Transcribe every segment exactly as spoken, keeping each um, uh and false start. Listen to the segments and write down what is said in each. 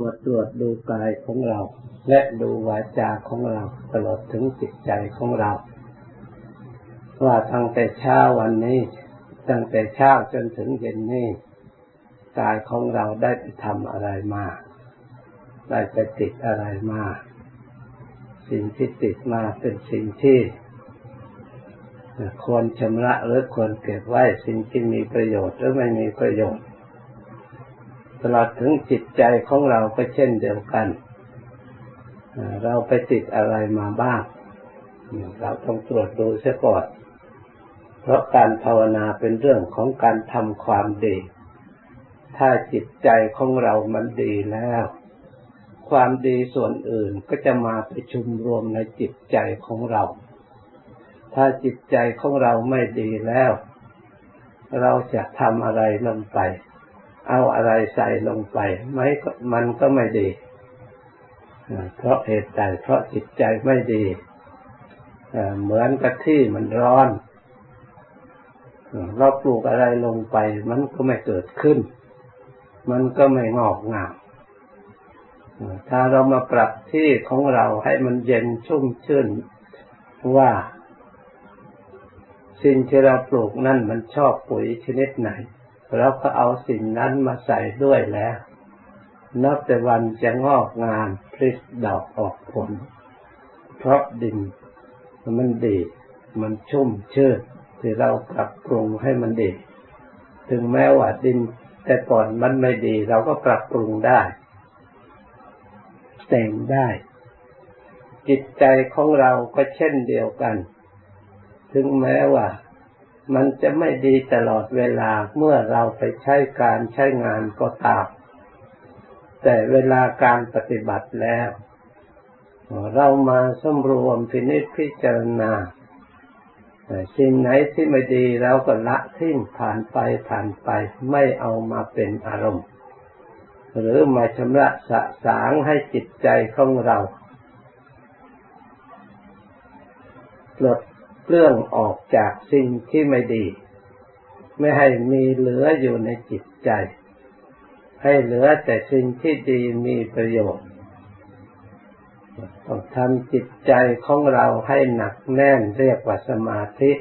ตรวจตรวจดูกายของเราและดูวาจาของเราตลอดถึงจิตใจของเราว่าตั้งแต่เช้าวันนี้ตั้งแต่เช้าจนถึงเย็นนี้กายของเราได้ไปทำอะไรมาได้ไปติดอะไรมาสิ่งที่ติดมาเป็นสิ่งที่ควรชำระหรือควรเก็บไว้สิ่งที่มีประโยชน์หรือไม่มีประโยชน์ตลอดถึงจิตใจของเราก็เช่นเดียวกันเราไปติดอะไรมาบ้างเราต้องตรวจดูเสียก่อนเพราะการภาวนาเป็นเรื่องของการทำความดีถ้าจิตใจของเรามันดีแล้วความดีส่วนอื่นก็จะมาประชุมรวมในจิตใจของเราถ้าจิตใจของเราไม่ดีแล้วเราจะทำอะไรลงไปเอาอะไรใส่ลงไปไม่มันก็ไม่ดีเพราะเหตุใดเพราะจิตใจไม่ดีเหมือนกับที่มันร้อนเราปลูกอะไรลงไปมันก็ไม่เกิดขึ้นมันก็ไม่งอกงามถ้าเรามาปรับที่ของเราให้มันเย็นชุ่มชื่นว่าสิ่งที่เราปลูกนั่นมันชอบปุ๋ยชนิดไหนเราก็เอาสิ่งนั้นมาใส่ด้วยแล้วนับแต่วันจะงอกงามผลิดอกออกผลเพราะดินมันดีมันชุ่มชื่นที่เราปรับปรุงให้มันดีถึงแม้ว่าดินแต่ก่อนมันไม่ดีเราก็ปรับปรุงได้แต่งได้จิตใจของเราก็เช่นเดียวกันถึงแม้ว่ามันจะไม่ดีตลอดเวลาเมื่อเราไปใช้การใช้งานก็ตามแต่เวลาการปฏิบัติแล้วเรามาสำรวมพินิจพิจารณาสิ่งไหนที่ไม่ดีเราก็ละทิ้งผ่านไปผ่านไปไม่เอามาเป็นอารมณ์หรือมาชำระสะสางให้จิตใจของเราปลดเปลื้องออกจากสิ่งที่ไม่ดีไม่ให้มีเหลืออยู่ในจิตใจให้เหลือแต่สิ่งที่ดีมีประโยชน์ต้องทำจิตใจของเราให้หนักแน่นเรียกว่าสมาธิ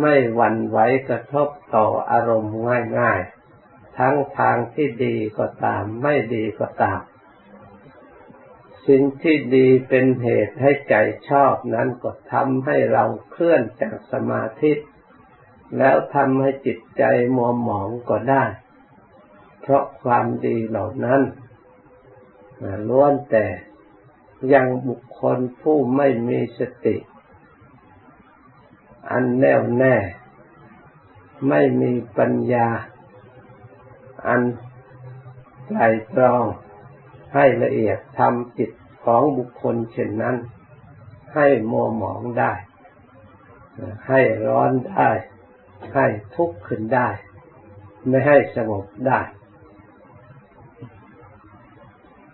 ไม่หวั่นไหวกระทบต่ออารมณ์ง่ายๆทั้งทางที่ดีก็ตามไม่ดีก็ตามสิ่งที่ดีเป็นเหตุให้ใจชอบนั้นก็ทำให้เราเคลื่อนจากสมาธิแล้วทำให้จิตใจมัวหมองก็ได้เพราะความดีเหล่านั้นล้วนแต่ยังบุคคลผู้ไม่มีสติอันแน่วแน่ไม่มีปัญญาอันไตร่ตรองให้ละเอียดทำจิตของบุคคลเช่นนั้นให้มัวหมองได้ให้ร้อนได้ให้ทุกข์ขึ้นได้ไม่ให้สงบได้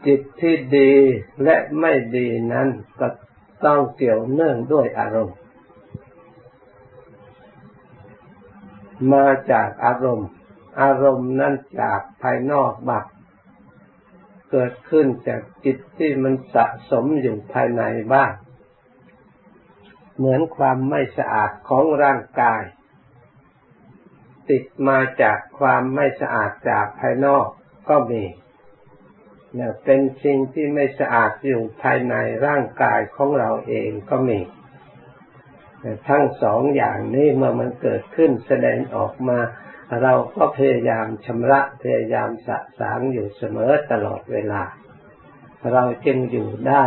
จิตที่ดีและไม่ดีนั้นก็ต้องเกี่ยวเนื่องด้วยอารมณ์มาจากอารมณ์อารมณ์นั้นจากภายนอกบักเกิดขึ้นจากจิตที่มันสะสมอยู่ภายในบ้างเหมือนความไม่สะอาดของร่างกายติดมาจากความไม่สะอาดจากภายนอกก็มีเนี่ยเป็นสิ่งที่ไม่สะอาดอยู่ภายในร่างกายของเราเองก็มีทั้งสองอย่างนี้เมื่อมันเกิดขึ้นแสดงออกมาเราก็พยายามชำระพยายามสะสางอยู่เสมอตลอดเวลาเราจึงอยู่ได้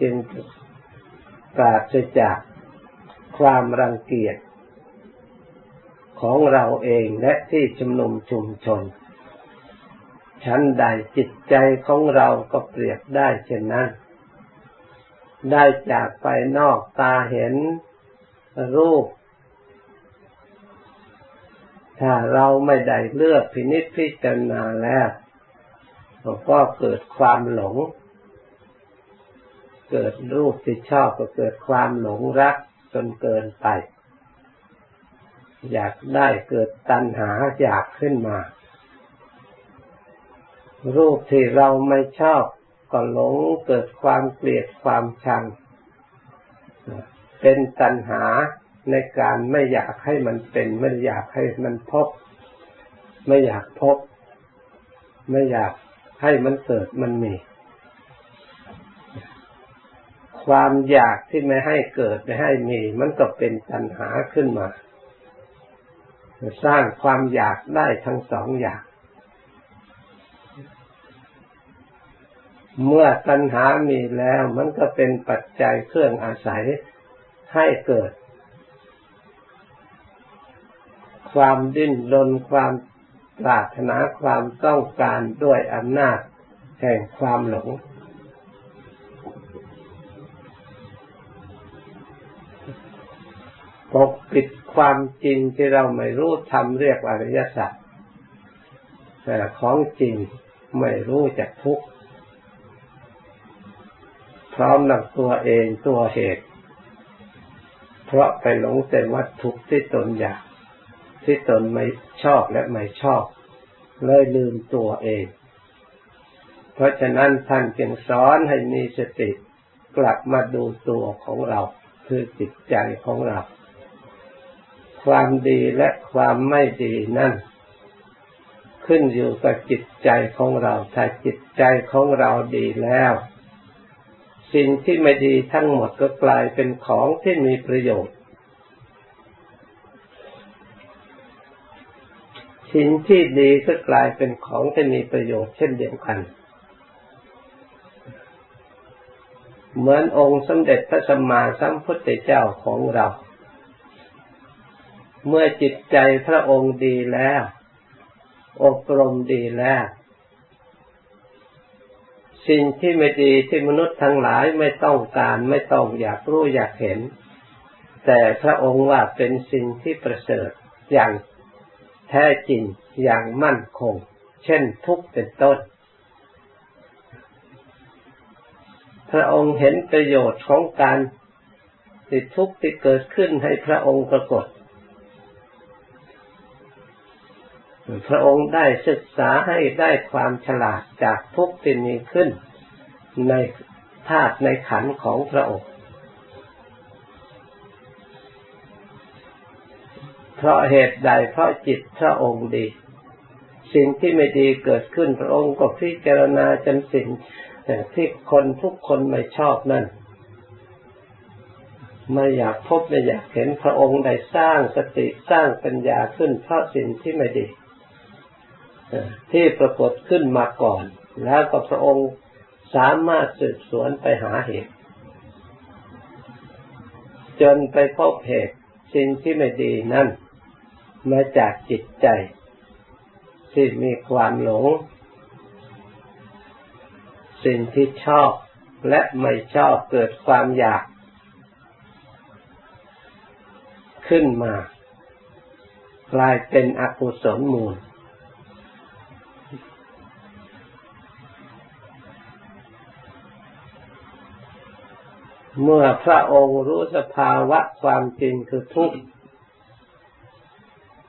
จึงปราศจากความรังเกียจของเราเองและที่ชุมนุมชุมชนชั้นใดจิตใจของเราก็เปรียบได้เช่นนั้นได้จากภายนอกตาเห็นรูปถ้าเราไม่ได้เลือกพินิจพิจารณาแล้วก็เกิดความหลงเกิดรูปที่ชอบก็เกิดความหลงรักจนเกินไปอยากได้เกิดตัณหาอยากขึ้นมา รูปที่เราไม่ชอบก็หลงเกิดความเกลียดความชังเป็นตัณหาในการไม่อยากให้มันเป็นไม่อยากให้มันพบไม่อยากพบไม่อยากให้มันเกิดมันมีความอยากที่ไม่ให้เกิดไม่ให้มีมันก็เป็นตัณหาขึ้นมาสร้างความอยากได้ทั้งสองอย่างเมื่อตัณหามีแล้วมันก็เป็นปัจจัยเครื่องอาศัยให้เกิดความดิ้นรนความปรารถนาความต้องการด้วยอำนาจแห่งความหลงปกปิดความจริงที่เราไม่รู้ทำเรียกอริยสัจแต่ของจริงไม่รู้จักทุกข์พร้อมกับตัวเองตัวเหตุเพราะไปหลงแต่วัตถุที่ตนอยากที่ตนไม่ชอบและไม่ชอบเลยลืมตัวเองเพราะฉะนั้นท่านจึงสอนให้มีสติกลับมาดูตัวของเราคือจิตใจของเราความดีและความไม่ดีนั่นขึ้นอยู่กับจิตใจของเราถ้าจิตใจของเราดีแล้วสิ่งที่ไม่ดีทั้งหมดก็กลายเป็นของที่มีประโยชน์สิ่งที่ดีก็กลายเป็นของที่มีประโยชน์เช่นเดียวกันเหมือนองค์สมเด็จพระสัมมาสัมพุทธเจ้าของเราเมื่อจิตใจพระองค์ดีแล้วอบรมดีแล้วสิ่งที่ไม่ดีที่มนุษย์ทั้งหลายไม่ต้องการไม่ต้องอยากรู้อยากเห็นแต่พระองค์ว่าเป็นสิ่งที่ประเสริฐอย่างแท้จริงอย่างมั่นคงเช่นทุกข์เป็นต้นพระองค์เห็นประโยชน์ของการติดทุกข์ที่เกิดขึ้นให้พระองค์ปรากฏพระองค์ได้ศึกษาให้ได้ความฉลาดจากทุกข์ที่มีขึ้นในธาตุในขันธ์ของพระองค์เพราะเหตุใดเพราะจิตพระองค์ดีสิ่งที่ไม่ดีเกิดขึ้นพระองค์ก็พิจารณาจนสิ่งที่คนทุกคนไม่ชอบนั่นไม่อยากพบไม่อยากเห็นพระองค์ได้สร้างสติสร้างปัญญาขึ้นเพราะสิ่งที่ไม่ดีที่ปรากฏขึ้นมาก่อนแล้วก็พระองค์สามารถสืบสวนไปหาเหตุจนไปพบเหตุสิ่งที่ไม่ดีนั่นมาจากจิตใจที่มีความหลงสิ่งที่ชอบและไม่ชอบเกิดความอยากขึ้นมากลายเป็นอกุศลมูลเมื่อพระองค์รู้สภาวะความจริงคือทุกข์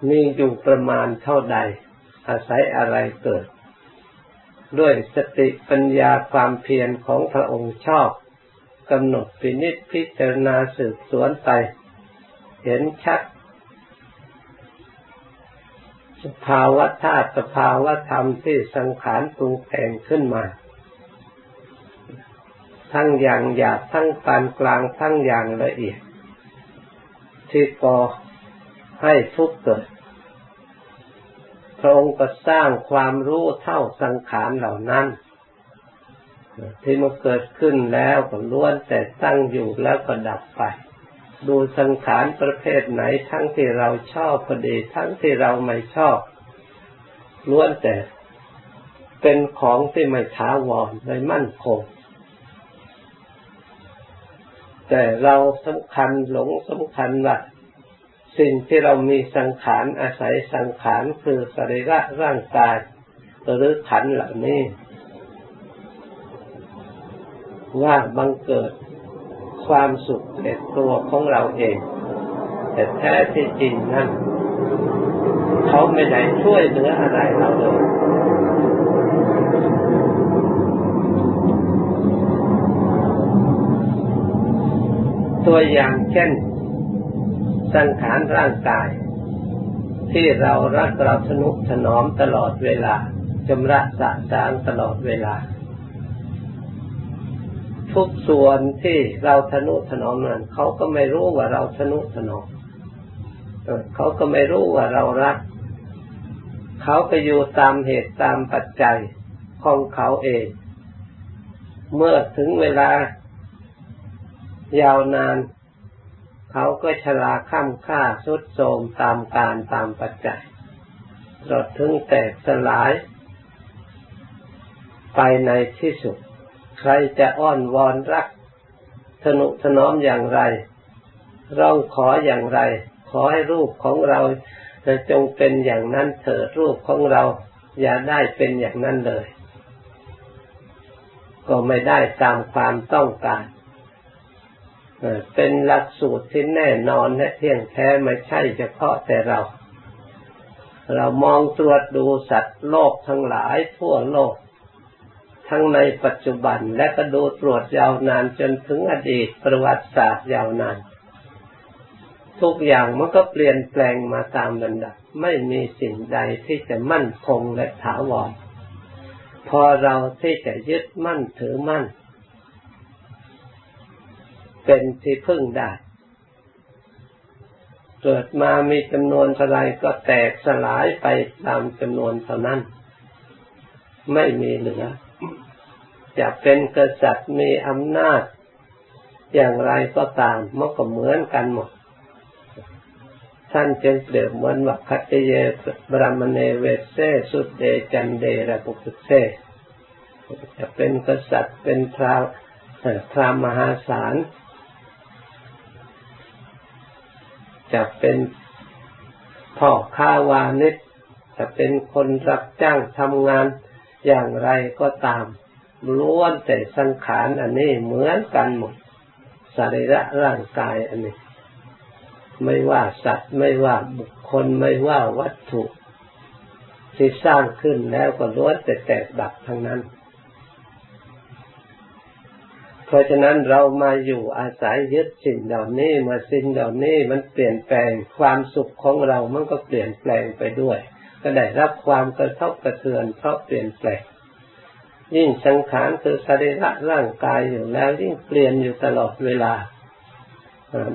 มีอยู่ประมาณเท่าใดอาศัยอะไรเกิดด้วยสติปัญญาความเพียรของพระองค์ชอบกำหนดพินิจพิจารณาสืบสวนไปเห็นชัดสภาวะธาตุสภาวะธรรมที่สังขารปรุงแต่งขึ้นมาทั้งอย่างหยาบทั้งปานกลางทั้งอย่างละเอียดที่ก่อให้ทุกข์เกิดพระองค์ก็สร้างความรู้เท่าสังขารเหล่านั้นที่มันเกิดขึ้นแล้วก็ล้วนแต่ตั้งอยู่แล้วก็ดับไปดูสังขารประเภทไหนทั้งที่เราชอบก็ดีทั้งที่เราไม่ชอบล้วนแต่เป็นของที่ไม่ถาวรไม่มั่นคงแต่เราสำคัญหลงสำคัญว่าสิ่งที่เรามีสังขารอาศัยสังขารคือสรีระร่างกายหรือขันธ์เหล่านี้ว่าบังเกิดความสุขในตัวของเราเองแต่แท้ที่จริงนั้นเขาไม่ได้ช่วยเหลืออะไรเราเลย ตัวอย่างเช่นสังขารร่างกายที่เรารักเราสนุกสนอมตลอดเวลาชำระสะสางตลอดเวลาทุกส่วนที่เราทนุถนอมนั้นเขาก็ไม่รู้ว่าเราทนุถนอมเขาก็ไม่รู้ว่าเรารักเขาก็อยู่ตามเหตุตามปัจจัยของเขาเองเมื่อถึงเวลายาวนานเขาก็ชราค่ำค่าทรุดโทรมตามกาลตามปัจจัยตลอดถึงแตกสลายไปในที่สุดใครจะอ้อนวอนรักทนุถนอมอย่างไรร้องขออย่างไรขอให้รูปของเราจงเป็นอย่างนั้นเถิดรูปของเราอย่าได้เป็นอย่างนั้นเลยก็ไม่ได้ตามความต้องการเป็นหลักสูตรที่แน่นอนและเที่ยงแท้ไม่ใช่เฉพาะแต่เราเรามองตรวจดูสัตว์โลกทั้งหลายทั่วโลกทั้งในปัจจุบันและก็ดูตรวจยาวนานจนถึงอดีตประวัติศาสตร์ยาวนานทุกอย่างมันก็เปลี่ยนแปลงมาตามลำดับไม่มีสิ่งใดที่จะมั่นคงและถาวรพอเราที่จะยึดมั่นถือมั่นเป็นที่พึ่งได้เกิดมามีจำนวนเท่าไรก็แตกสลายไปตามจำนวนเท่านั้นไม่มีเหลือจะเป็นกษัตริย์มีอำนาจอย่างไรก็ตามมันก็เหมือนกันหมดท่านจึงเปรียบเหมือนว่าคัตเยบรามเนเวเสสุดเดจันเดระปุกเสจะเป็นกษัตริย์เป็นพระพระมหาศาลจะเป็นพ่อค้าวานิชจะเป็นคนรับจ้างทำงานอย่างไรก็ตามล้วนแต่สังขารอันนี้เหมือนกันหมดสรีระร่างกายอันนี้ไม่ว่าสัตว์ไม่ว่าบุคคลไม่ว่าวัตถุที่สร้างขึ้นแล้วก็ล้วนแต่แตกดับทั้งนั้นเพราะฉะนั้นเรามาอยู่อาศัยยึดสิ่งเหล่านี้มาสิ่งเหล่านี้มันเปลี่ยนแปลงความสุขของเรามันก็เปลี่ยนแปลงไปด้วยก็ได้รับความกระทบกระเทือนเพราะเปลี่ยนแปลงยิ่งสังขารคือสรีระร่างกายอยู่แล้วยิ่งเปลี่ยนอยู่ตลอดเวลา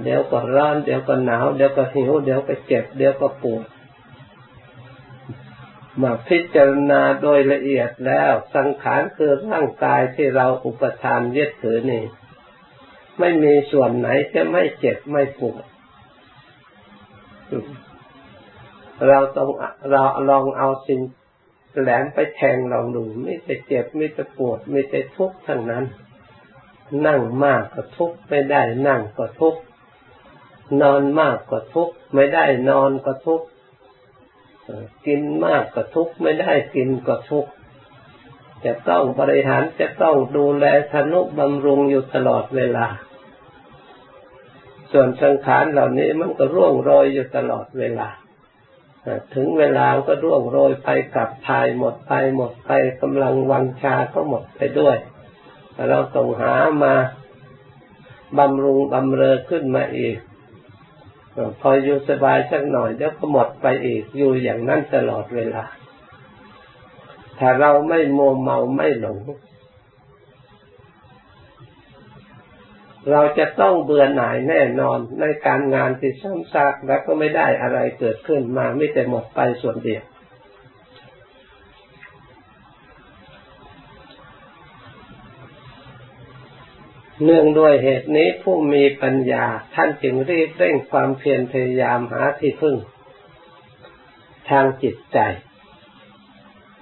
เดี๋ยวก็ร้อนเดี๋ยวก็หนาวเดี๋ยวก็หิวเดี๋ยวก็เจ็บเดี๋ยวก็ปวดมาพิจารณาโดยละเอียดแล้วสังขารคือร่างกายที่เราอุปทานยึดถือนี่ไม่มีส่วนไหนจะไม่เจ็บไม่ปวดเราต้องเราลองเอาสิ่งแหลมไปแทงลองดูไม่จะเจ็บไม่จะปวดไม่จะทุกข์ทั้งนั้นนั่งมากก็ทุกข์ไม่ได้นั่งก็ทุกข์นอนมากก็ทุกข์ไม่ได้นอนก็ทุกข์กินมากก็ทุกข์ไม่ได้กินก็ทุกข์จะต้องบริหารจะต้องดูแลทนุบำรุงอยู่ตลอดเวลาส่วนสังขารเหล่านี้มันก็ร่วงโรยอยู่ตลอดเวลาถึงเวลาก็ร่วงโรยไปกับทายหมดไปหมดไปกำลังวังชาก็หมดไปด้วยเราต้องหามาบำรุงบำเรอขึ้นมาอีกพออยู่สบายสักหน่อยแล้วก็หมดไปอีกอยู่อย่างนั้นตลอดเวลาถ้าเราไม่มัวเมาไม่หลงเราจะต้องเบื่อหน่ายแน่นอนในการงานที่ซ้ำซากแล้วก็ไม่ได้อะไรเกิดขึ้นมาไม่แต่หมดไปส่วนเดียวเนื่องด้วยเหตุนี้ผู้มีปัญญาท่านจึงรีบเร่งความเพียรพยายามหาที่พึ่งทางจิตใจ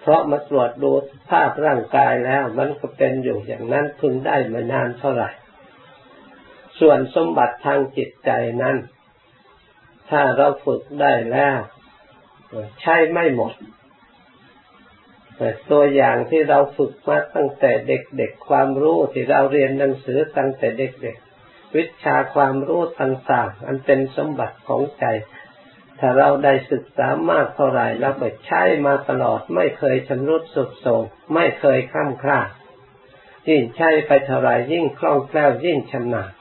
เพราะมาตรวจดูสภาพร่างกายแล้วมันก็เป็นอยู่อย่างนั้นพึงได้มานานเท่าไหร่ส่วนสมบัติทางจิตใจนั้นถ้าเราฝึกได้แล้วใช้ไม่หมดแต่ตัวอย่างที่เราฝึกมาตั้งแต่เด็กๆความรู้ที่เราเรียนหนังสือตั้งแต่เด็กๆวิชาความรู้ต่างๆอันเป็นสมบัติของใจถ้าเราได้ศึกษามากเท่าไหร่เราก็ใช้มาตลอดไม่เคยชำรุดทรุดโทรมไม่เคยคล่ำคล้ายิ่งใช้ไปเท่าไหร่ยิ่งคล่องแคล่วยิ่งชำนาญ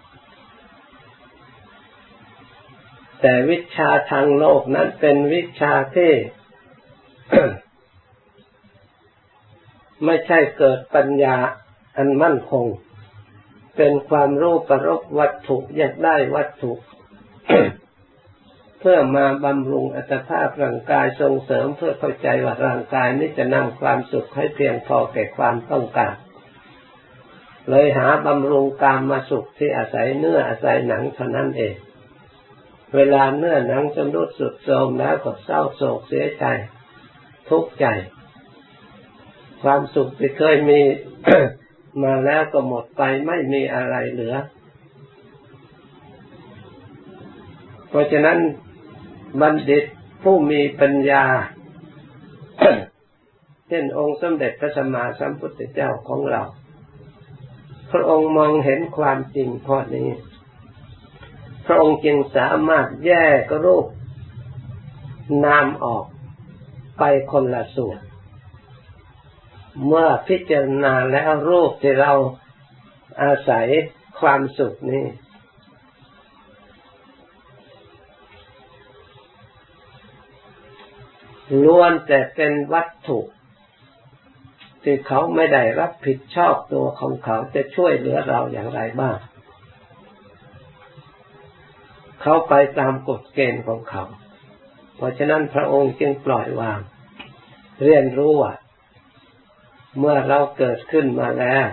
แต่วิชาทางโลกนั้นเป็นวิชาที่ ไม่ใช่เกิดปัญญาอันมั่นคงเป็นความรู้ประรบวัตถุอยากได้วัตถุ เพื่อมาบำรุงอัตภาพร่างกายส่งเสริมเพื่อเข้าใจว่าร่างกายนี้จะนำความสุขให้เพียงพอแก่ความต้องการเลยหาบำรุงกามสุขที่อาศัยเนื้ออาศัยหนังเท่านั้นเองเวลาเนื้อหนังชำรุดสุดโทรมแล้วก็เศร้าโศกเสียใจทุกข์ใจความสุขที่เคยมี มาแล้วก็หมดไปไม่มีอะไรเหลือเพราะฉะนั้นบัณฑิตผู้มีปัญญา เช่นองค์สมเด็จพระสัมมาสัมพุทธเจ้าของเราพระองค์มองเห็นความจริงข้อนี้พระองค์จึงสามารถแยกรูปนามออกไปคนละส่วนเมื่อพิจารณาแล้วรูปที่เราอาศัยความสุขนี้ล้วนแต่เป็นวัตถุที่เขาไม่ได้รับผิดชอบตัวของเขาจะช่วยเหลือเราอย่างไรบ้างเขาไปตามกฎเกณฑ์ของเขาเพราะฉะนั้นพระองค์จึงปล่อยวางเรียนรู้ว่าเมื่อเราเกิดขึ้นมาแล้ว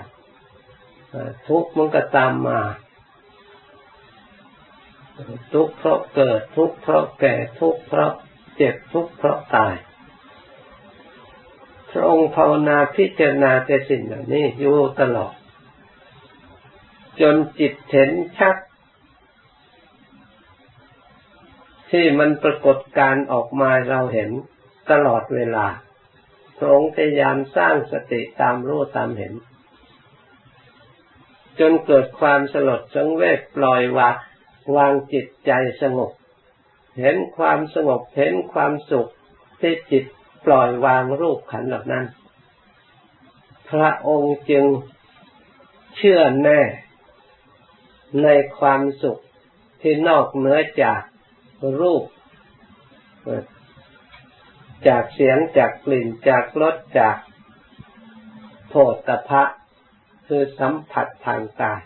ทุกข์มันก็ตามมาทุกข์เพราะเกิดทุกข์เพราะแก่ทุกข์เพราะเจ็บทุกข์เพราะตายพระองค์ภาวนาพิจารณาแต่สิ่งเหล่านี้อยู่ตลอดจนจิตเห็นชัดที่มันปรากฏการออกมาเราเห็นตลอดเวลาพระองค์พยายามสร้างสติตามรู้ตามเห็นจนเกิดความสลดสังเวชปล่อยวางวางจิตใจสงบเห็นความสงบเห็นความสุขที่จิตปล่อยวางรูปขันธ์เหล่านั้นพระองค์จึงเชื่อแน่ในความสุขที่นอกเหนือจากรูปจากเสียงจากกลิ่นจากรสจากโผฏฐัพพะคือสัมผัสทางกาย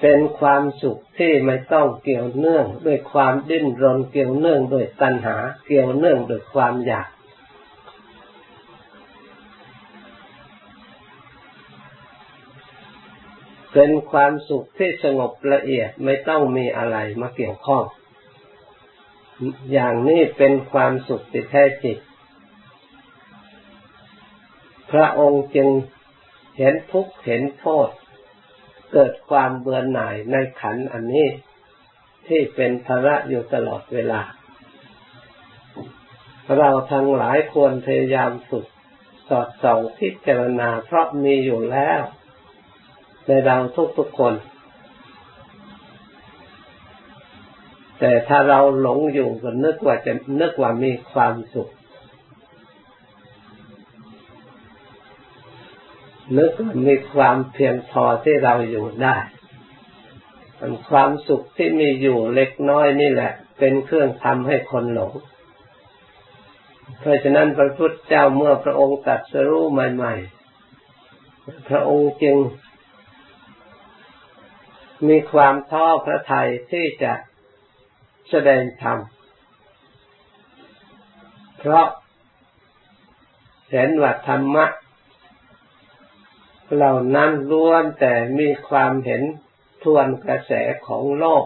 เป็นความสุขที่ไม่ต้องเกี่ยวเนื่องด้วยความดิ้นรนเกี่ยวเนื่องด้วยตัณหาเกี่ยวเนื่องด้วยความอยากเป็นความสุขที่สงบละเอียดไม่ต้องมีอะไรมาเกี่ยวข้องอย่างนี้เป็นความสุขที่แท้จริงพระองค์จึงเห็นทุกข์เห็นโทษเกิดความเบื่อหน่ายในขันธ์อันนี้ที่เป็นภาระอยู่ตลอดเวลาเราทั้งหลายควรพยายามฝึกสอดส่องพิจารณาเพราะมีอยู่แล้วในเราทุกๆคนแต่ถ้าเราหลงอยู่ก็นึกว่าจะนึกว่ามีความสุขนึกว่ามีความเพียงพอที่เราอยู่ได้ความสุขที่มีอยู่เล็กน้อยนี่แหละเป็นเครื่องทำให้คนหลงเพราะฉะนั้นพระพุทธเจ้าเมื่อพระองค์ตรัสรู้ใหม่ๆพระองค์จึงมีความท้อพระทัยที่จะแสดงธรรมเพราะเห็นว่าธรรมะเหล่านั้นล้วนแต่มีความเห็นทวนกระแสของโลก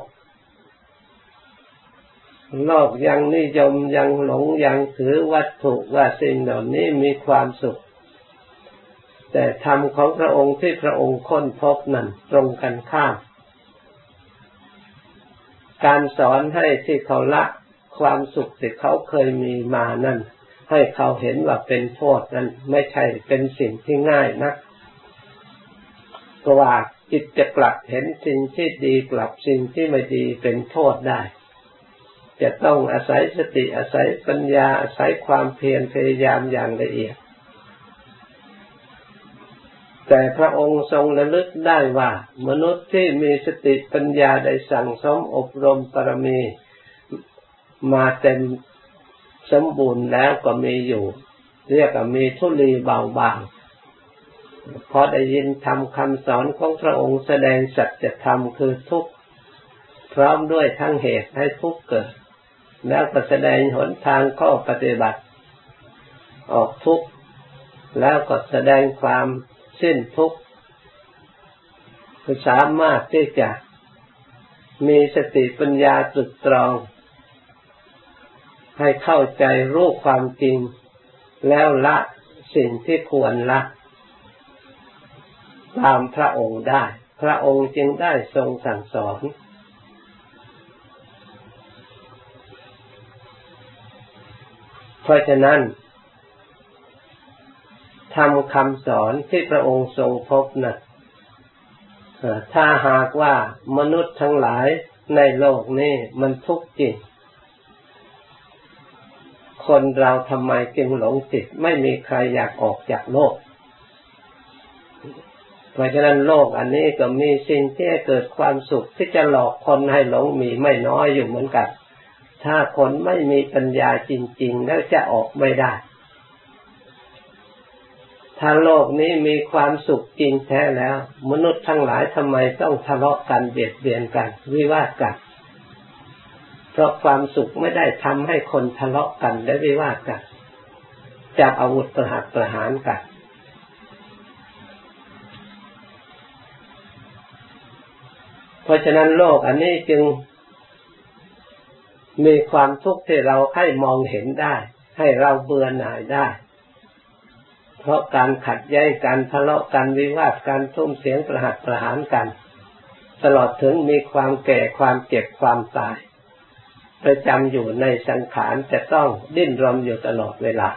โลกยังนิยมยังหลงยังถือวัตถุว่าสิ่งเหล่านี้มีความสุขแต่ธรรมของพระองค์ที่พระองค์ค้นพบนั้นตรงกันข้ามการสอนให้ที่เขาละความสุขที่เขาเคยมีมานั้นให้เขาเห็นว่าเป็นโทษนั้นไม่ใช่เป็นสิ่งที่ง่ายนักเพราะว่าจิตจะกลับเห็นสิ่งที่ดีกลับสิ่งที่ไม่ดีเป็นโทษได้จะต้องอาศัยสติอาศัยปัญญาอาศัยความเพียรพยายามอย่างละเอียดแ แต่พระองค์ทรงระลึกได้ว่ามนุษย์ที่มีสติปัญญาได้สั่งสมอบรมปรมีมาเต็มสมบูรณ์แล้วก็มีอยู่เรียกว่ามีทุลีเบาบางพอได้ยินธรรมคำสอนของพระองค์แสดงสัจธรรมคือทุกข์พร้อมด้วยทั้งเหตุให้ทุกข์เกิดแล้วก็แสดงหนทางข้อปฏิบัติออกทุกข์แล้วก็แสดงความสิ้นทุกข์คือสามารถที่จะมีสติปัญญาตรึกตรองให้เข้าใจรู้ความจริงแล้วละสิ่งที่ควรละตามพระองค์ได้พระองค์จึงได้ทรงสั่งสอนเพราะฉะนั้นธรรมคำสอนที่พระองค์ทรงพบนะถ้าหากว่ามนุษย์ทั้งหลายในโลกนี้มันทุกข์จริงคนเราทำไมจึงหลงติดไม่มีใครอยากออกจากโลกเพราะฉะนั้นโลกอันนี้ก็มีสิ่งที่เกิดความสุขที่จะหลอกคนให้หลงมีไม่น้อยอยู่เหมือนกันถ้าคนไม่มีปัญญาจริงๆแล้วจะออกไม่ได้ถ้าโลกนี้มีความสุขจริงแท้แล้วมนุษย์ทั้งหลายทำไมต้องทะเลาะกันเบียดเบียนกันวิวาทกันเพราะความสุขไม่ได้ทำให้คนทะเลาะกันและวิวาทกันจับอาวุธประหัตประหารกันเพราะฉะนั้นโลกอันนี้จึงมีความทุกข์ที่เราให้มองเห็นได้ให้เราเบื่อหน่ายได้เพราะการขัดแย้งกันทะเลาะกันวิวาทกันทุ่มเสียงประหัตประหารกันตลอดถึงมีความแก่ความเจ็บความตายประจำอยู่ในสังขารจะต้องดิ้นรนอยู่ตลอดเวลา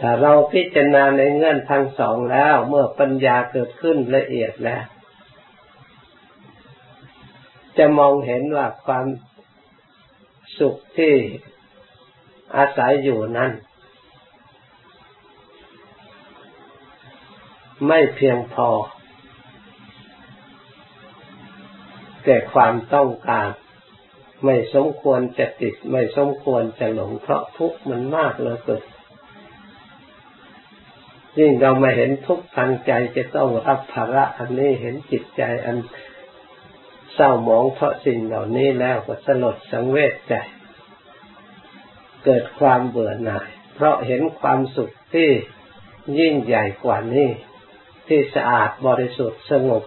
ถ้าเราพิจารณาในเงื่อนทั้งสองแล้วเมื่อปัญญาเกิดขึ้นละเอียดแล้วจะมองเห็นว่าความสุขที่อาศัยอยู่นั้นไม่เพียงพอแก่ความต้องการไม่สมควรจะติดไม่สมควรจะหลงเพราะทุกข์มันมากเหลือเกินยิ่งเราไม่เห็นทุกข์ทางใจจะต้องรับภาระอันนี้เห็นจิตใจอันเศร้าหมองเพราะสิ่งเหล่านี้แล้วก็สลดสังเวชใจเกิดความเบื่อหน่ายเพราะเห็นความสุขที่ยิ่งใหญ่กว่านี้ที่สะอาดบริสุทธิ์สงบ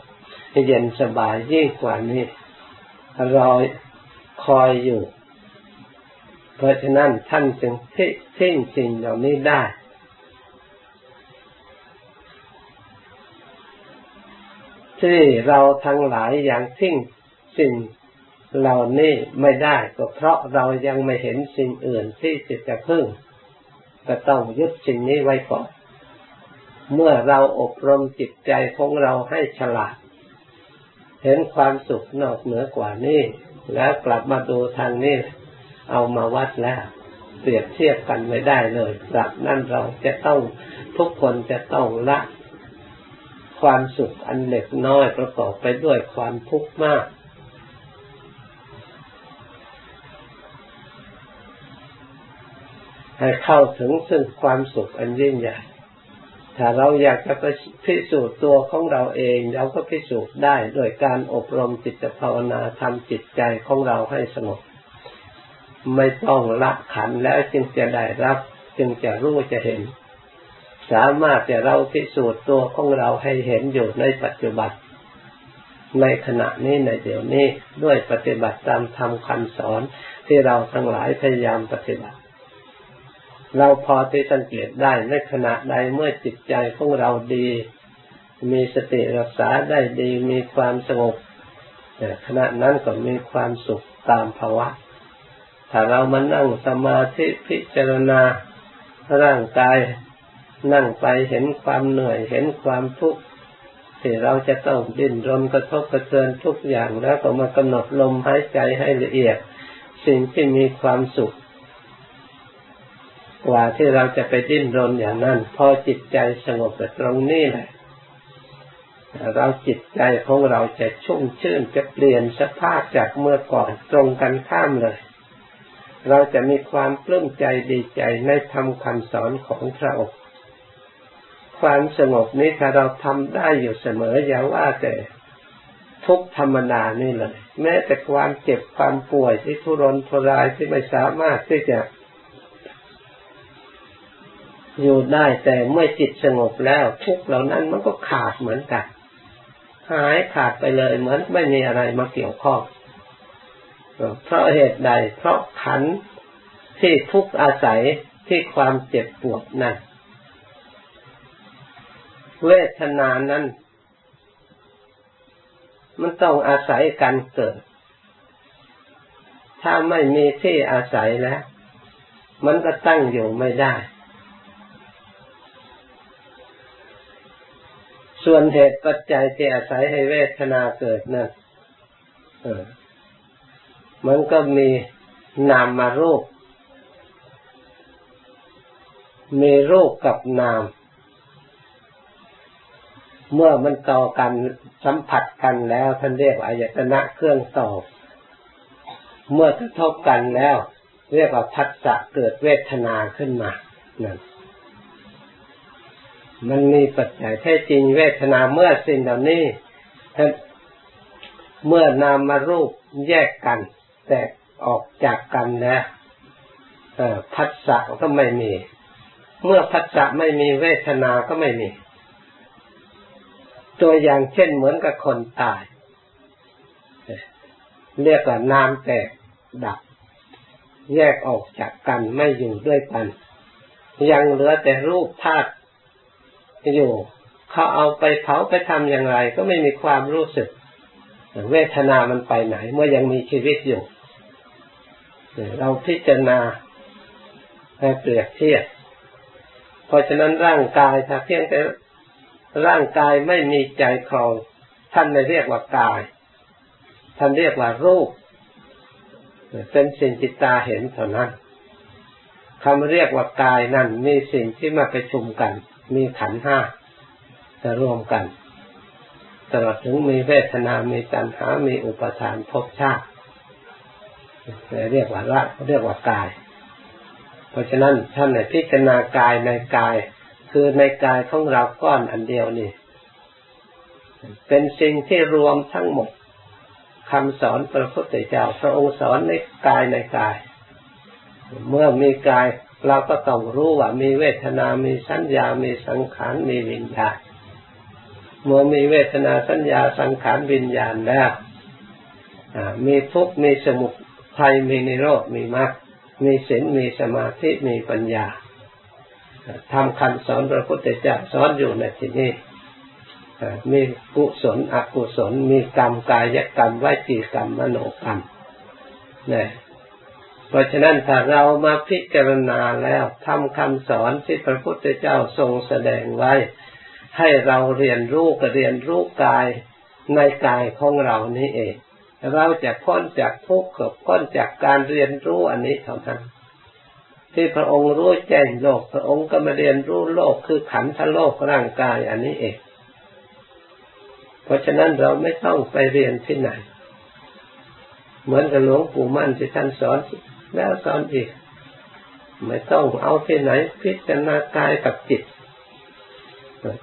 เย็นสบายยิ่งกว่านี้รอคอยอยู่เพราะฉะนั้นท่านจึงทิ้งสิ่งเหล่านี้ได้ที่เราทั้งหลายอย่างทิ้งสิ่งเหล่านี้ไม่ได้ก็เพราะเรายังไม่เห็นสิ่งอื่นที่จะพึ่งก็ต้องยึดสิ่งนี้ไว้ก่อนเมื่อเราอบรมจิตใจของเราให้ฉลาดเห็นความสุขนอกเหนือกว่านี้แล้วกลับมาดูทางนี้เอามาวัดแล้วเปรียบเทียบกันไม่ได้เลยกลับนั่นเราจะต้องทุกคนจะต้องละความสุขอันเล็กน้อยประกอบไปด้วยความทุกข์มากให้เข้าถึงซึ่งความสุขอันยิ่งใหญ่ถ้าเราอยากจะพิสูจน์ตัวของเราเองเราก็พิสูจน์ได้โดยการอบรมจิตภาวนาทำจิตใจของเราให้สงบไม่ต้องละขันธ์แล้วจึงจะได้รับจึงจะรู้จะเห็นสามารถจะเราพิสูจน์ตัวของเราให้เห็นอยู่ในปัจจุบันในขณะนี้ในเดี๋ยวนี้ด้วยปฏิบัติตามธรรมคำสอนที่เราทั้งหลายพยายามปฏิบัติเราพอจะสังเกตได้ในขณะใดเมื่อจิตใจของเราดีมีสติรักษาได้ดีมีความสงบขณะนั้นก็มีความสุขตามภาวะถ้าเรามานั่งสมาธิพิจารณาร่างกายนั่งไปเห็นความเหนื่อยเห็นความทุกข์ที่เราจะต้องดิ้นรนกระทบกระเทือนทุกอย่างแล้วก็มากำหนดลมหายใจให้ละเอียดสิ่งที่มีความสุข กว่าที่เราจะไปดิ้นรนอย่างนั้นพอจิตใจสงบตรงนี้แหละเราจิตใจของเราจะชุ่มชื่นจะเปลี่ยนสภาพจากเมื่อก่อนตรงกันข้ามเลยเราจะมีความปลื้มใจดีใจในธรรมคำสอนของพระองค์ความสงบนี้ถ้าเราทำได้อยู่เสมออย่าว่าแต่ทุกธรรมดานี่เลยแม้แต่ความเจ็บความป่วยที่ทุรนทุรายที่ไม่สามารถที่จะอยู่ได้แต่เมื่อจิตสงบแล้วทุกเหล่านั้นมันก็ขาดเหมือนกันหายขาดไปเลยเหมือนไม่มีอะไรมาเกี่ยวข้องเพราะเหตุใดเพราะขันธ์ที่ทุกข์อาศัยที่ความเจ็บปวดนั้นเวทนานั้นมันต้องอาศัยการเกิดถ้าไม่มีที่อาศัยแล้วมันก็ตั้งอยู่ไม่ได้ส่วนเหตุปัจจัยที่อาศัยให้เวทนาเกิดนั่นมันก็มีนามรูปมีรูปกับนามเมื่อมันต่อกันสัมผัสกันแล้วท่านเรียกว่าอายตนะเครื่องต่อเมื่อกระทบกันแล้วเรียกว่าผัสสะเกิดเวทนาขึ้นมานั่นมันมีปัจจัยแท้จริงเวทนาเมื่อสิ่งเหล่านี้เมื่อนามรูปแยกกันแตกออกจากกันนะผัสสะก็ไม่มีเมื่อผัสสะไม่มีเวทนาก็ไม่มีตัวอย่างเช่นเหมือนกับคนตายเรียกว่านามแตกดับแยกออกจากกันไม่อยู่ด้วยกันยังเหลือแต่รูปธาตุอยู่เขาเอาไปเผาไปทำอย่างไรก็ไม่มีความรู้สึกเวทนามันไปไหนเมื่อยังมีชีวิตอยู่เราพิจารณาให้เปรียบเทียบเพราะฉะนั้นร่างกายถ้าเพียงแต่ร่างกายไม่มีใจครองท่านไม่เรียกว่ากายท่านเรียกว่ารูปเป็นสิ่งจิตตาเห็นเท่านั้นคำเรียกว่ากายนั่นมีสิ่งที่มาประชุมกันมีขันธ์ห้าจะรวมกันตลอดถึงมีเวทนามีตัณหามีอุปทานภพชาติเรียกว่าร่างเรียกว่ากายเพราะฉะนั้นท่านในพิจารณากายในกายคือในกายของเราก้อนอันเดียวนี่เป็นสิ่งที่รวมทั้งหมดคำสอนพระพุทธเจ้าพระองค์สอนในกายในกายเมื่อมีกายเราก็ต้องรู้ว่ามีเวทนามีสัญญามีสังขารมีวิญญาณเมื่อมีเวทนาสัญญาสังขารวิญญาณแล้วมีทุกข์มีสมุทัยมีนิโรธมีมรรคมีศีลมีสมาธิมีปัญญาทำคำสอนพระพุทธเจ้าสอนอยู่ในที่นี้มีกุศลอกุศลมีกรรมกายกรรมวจีกรรมมโนกรรมเนี่ยเพราะฉะนั้นถ้าเรามาพิจารณาแล้วทำคำสอนที่พระพุทธเจ้าทรงแสดงไว้ให้เราเรียนรู้ก็เรียนรู้กายในกายของเรานี่เองเราจะพ้นจากทุกข์กับพ้นจากการเรียนรู้อันนี้เท่านั้นที่พระองค์รู้แจ้งโลกพระองค์ก็มาเรียนรู้โลกคือขันธโลกร่างกายอันนี้เองเพราะฉะนั้นเราไม่ต้องไปเรียนที่ไหนเหมือนกับหลวงปู่มั่นที่ท่านสอนแล้วสอนอีกไม่ต้องเอาที่ไหนพิจารณากายกับจิต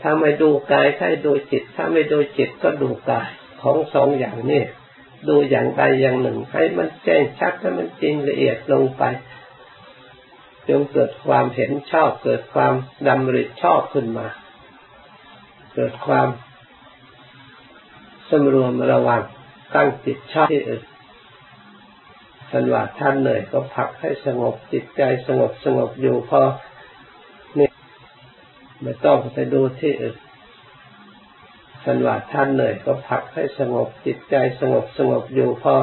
ถ้าไม่ดูกายให้ดูจิตถ้าไม่ดูจิตก็ดูกายของสองอย่างนี้ดูอย่างใดอย่างหนึ่งให้มันแจ้งชัดให้มันจริงละเอียดลงไปจนเกิดความเห็นชอบเกิดความดำริชอบขึ้นมาเกิดความสำรวมระวังตั้งจิตชอบที่อื่นท่านว่าท่านเหนื่อยก็พักให้สงบจิตใจสงบสงบอยู่พอนี่ไม่ต้องไปดูที่อื่นท่านว่าท่านเหนื่อยก็พักให้สงบจิตใจสงบสงบอยู่พอ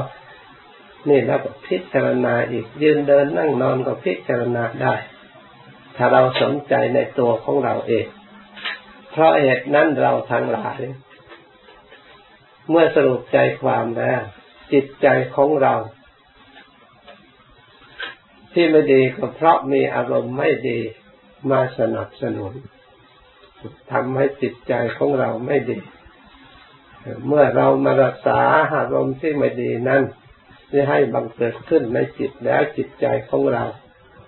นี่แล้วก็พิจารณาอีกยืนเดินนั่งนอนก็พิจารณาได้ถ้าเราสนใจในตัวของเราเองเพราะเหตุนั้นเราทั้งหลายเมื่อสรุปใจความแล้วจิตใจของเรา ที่ไม่ดีก็เพราะมีอารมณ์ไม่ดีมาสนับสนุนทำให้จิตใจของเราไม่ดีเมื่อเรามารักษาอารมณ์ที่ไม่ดีนั้นจะให้บังเกิดขึ้นในจิตแล้วจิตใจของเรา